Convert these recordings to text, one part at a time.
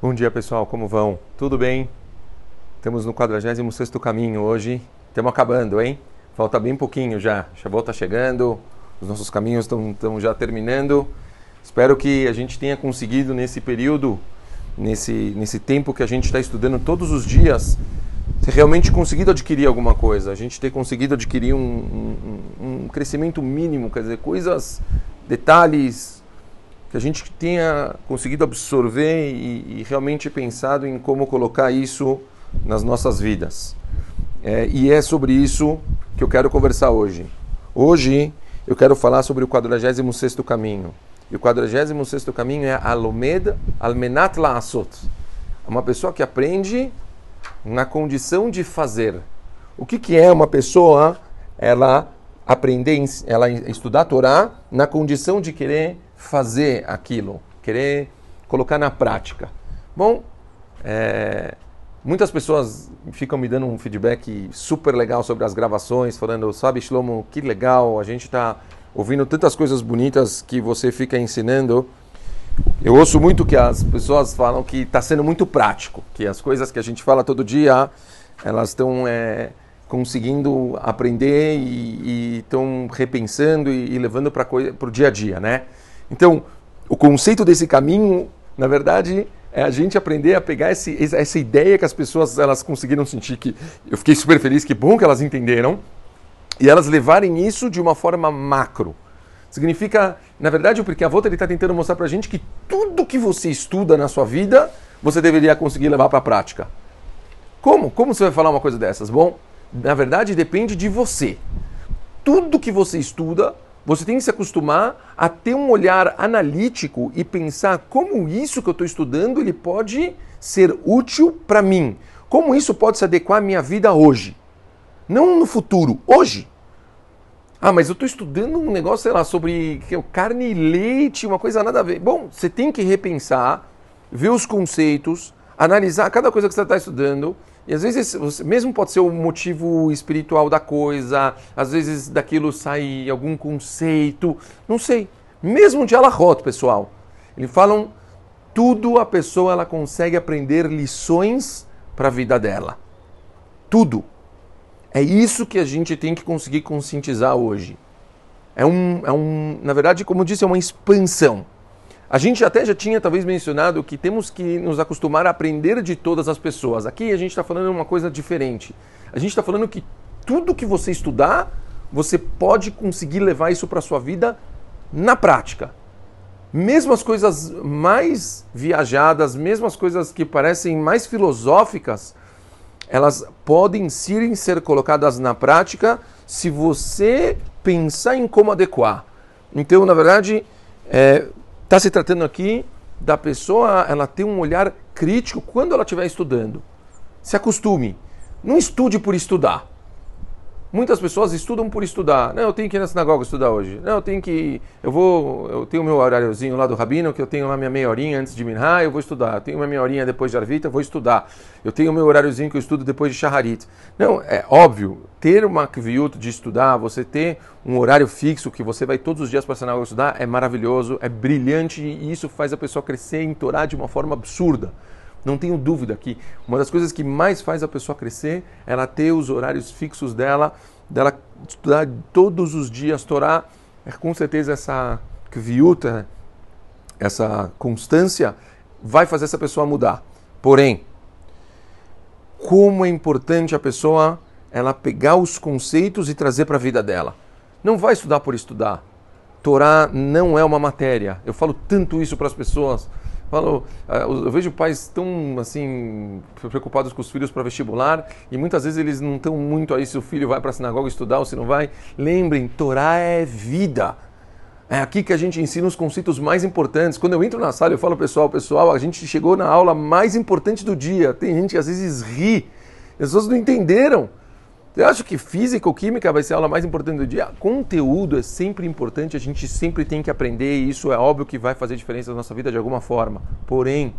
Bom dia pessoal, como vão? Tudo bem? Estamos no 46º caminho hoje, estamos acabando, hein? Falta bem pouquinho já, Shavuot está chegando, os nossos caminhos estão já terminando. Espero que a gente tenha conseguido nesse período, nesse tempo que a gente está estudando todos os dias, ter realmente conseguido adquirir alguma coisa, a gente ter conseguido adquirir um crescimento mínimo, quer dizer, coisas, detalhes, que a gente tenha conseguido absorver e realmente pensado em como colocar isso nas nossas vidas. E é sobre isso que eu quero conversar hoje. Hoje eu quero falar sobre o 46º caminho. E o 46º caminho é Alomed Almenat La Asot. Uma pessoa que aprende na condição de fazer. O que é uma pessoa? Ela aprender, ela estudar a Torá na condição de querer fazer aquilo, querer colocar na prática. Bom, muitas pessoas ficam me dando um feedback super legal sobre as gravações, falando, sabe, Shlomo, que legal, a gente está ouvindo tantas coisas bonitas que você fica ensinando. Eu ouço muito que as pessoas falam que está sendo muito prático, que as coisas que a gente fala todo dia, elas estão conseguindo aprender e estão repensando e levando para o dia a dia, né? Então, o conceito desse caminho, na verdade, é a gente aprender a pegar essa ideia que as pessoas elas conseguiram sentir, que eu fiquei super feliz, que bom que elas entenderam, e elas levarem isso de uma forma macro. Significa, na verdade, porque a Volta está tentando mostrar para a gente que tudo que você estuda na sua vida, você deveria conseguir levar para a prática. Como? Como você vai falar uma coisa dessas? Bom, na verdade, depende de você. Tudo que você estuda, você tem que se acostumar a ter um olhar analítico e pensar como isso que eu estou estudando ele pode ser útil para mim. Como isso pode se adequar à minha vida hoje. Não no futuro, hoje. Ah, mas eu estou estudando um negócio, sei lá, sobre carne e leite, uma coisa nada a ver. Bom, você tem que repensar, ver os conceitos, analisar cada coisa que você está estudando. E às vezes, mesmo pode ser o motivo espiritual da coisa, às vezes daquilo sai algum conceito, não sei. Mesmo de alahot, pessoal. Eles falam, tudo a pessoa ela consegue aprender lições para a vida dela. Tudo. É isso que a gente tem que conseguir conscientizar hoje. Na verdade, como eu disse, é uma expansão. A gente até já tinha talvez mencionado que temos que nos acostumar a aprender de todas as pessoas. Aqui a gente está falando uma coisa diferente. A gente está falando que tudo que você estudar, você pode conseguir levar isso para a sua vida na prática. Mesmo as coisas mais viajadas, mesmo as coisas que parecem mais filosóficas, elas podem sim ser colocadas na prática se você pensar em como adequar. Então, na verdade, está se tratando aqui da pessoa, ela ter um olhar crítico quando ela estiver estudando. Se acostume. Não estude por estudar. Muitas pessoas estudam por estudar. Não, eu tenho que ir na sinagoga estudar hoje. Não, eu tenho que ir. Eu tenho o meu horáriozinho lá do Rabino, que eu tenho lá minha meia horinha antes de Minhá, eu vou estudar. Eu tenho uma meia horinha depois de Arvita, eu vou estudar. Eu tenho o meu horáriozinho que eu estudo depois de Shaharit. Não, é óbvio, ter uma kviutah de estudar, você ter um horário fixo que você vai todos os dias para a sinagoga estudar, é maravilhoso, é brilhante e isso faz a pessoa crescer e entorar de uma forma absurda. Não tenho dúvida que uma das coisas que mais faz a pessoa crescer é ela ter os horários fixos dela estudar todos os dias Torá. Com certeza essa kviutah, essa constância, vai fazer essa pessoa mudar. Porém, como é importante a pessoa ela pegar os conceitos e trazer para a vida dela. Não vai estudar por estudar. Torá não é uma matéria. Eu falo tanto isso para as pessoas. Eu vejo pais tão assim, preocupados com os filhos para vestibular e muitas vezes eles não estão muito aí se o filho vai para a sinagoga estudar ou se não vai. Lembrem, Torá é vida. É aqui que a gente ensina os conceitos mais importantes. Quando eu entro na sala eu falo, pessoal, a gente chegou na aula mais importante do dia. Tem gente que às vezes ri, as pessoas não entenderam. Eu acho que física ou química vai ser a aula mais importante do dia. Conteúdo é sempre importante, a gente sempre tem que aprender e isso é óbvio que vai fazer diferença na nossa vida de alguma forma. Porém,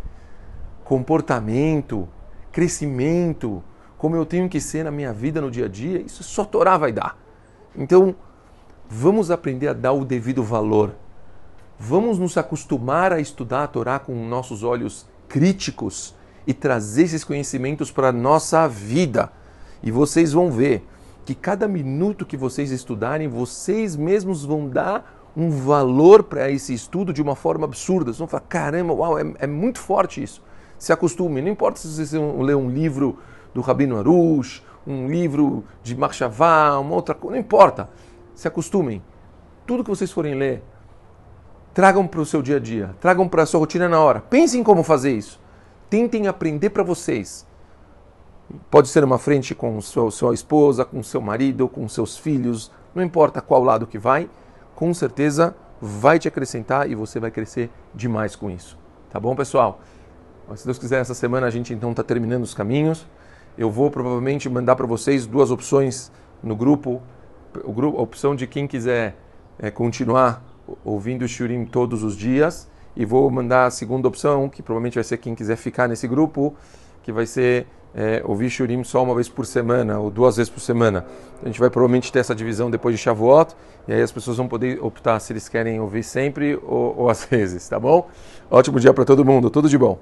comportamento, crescimento, como eu tenho que ser na minha vida no dia a dia, isso só Torá vai dar. Então, vamos aprender a dar o devido valor. Vamos nos acostumar a estudar a Torá com nossos olhos críticos e trazer esses conhecimentos para a nossa vida. E vocês vão ver que cada minuto que vocês estudarem, vocês mesmos vão dar um valor para esse estudo de uma forma absurda. Vocês vão falar, caramba, uau, é muito forte isso. Se acostumem, não importa se vocês vão ler um livro do Rabino Arush, um livro de Machavá, uma outra coisa, não importa. Se acostumem. Tudo que vocês forem ler, tragam para o seu dia a dia, tragam para a sua rotina na hora. Pensem como fazer isso. Tentem aprender para vocês. Pode ser uma frente com sua esposa, com seu marido, com seus filhos, não importa qual lado que vai, com certeza vai te acrescentar e você vai crescer demais com isso. Tá bom, pessoal? Se Deus quiser, essa semana a gente então está terminando os caminhos. Eu vou provavelmente mandar para vocês duas opções no grupo. A opção de quem quiser continuar ouvindo o Shurim todos os dias. E vou mandar a segunda opção, que provavelmente vai ser quem quiser ficar nesse grupo, que vai ser... ouvir Shurim só uma vez por semana ou duas vezes por semana. A gente vai provavelmente ter essa divisão depois de Shavuot, e aí as pessoas vão poder optar se eles querem ouvir sempre ou às vezes, tá bom? Ótimo dia para todo mundo, tudo de bom!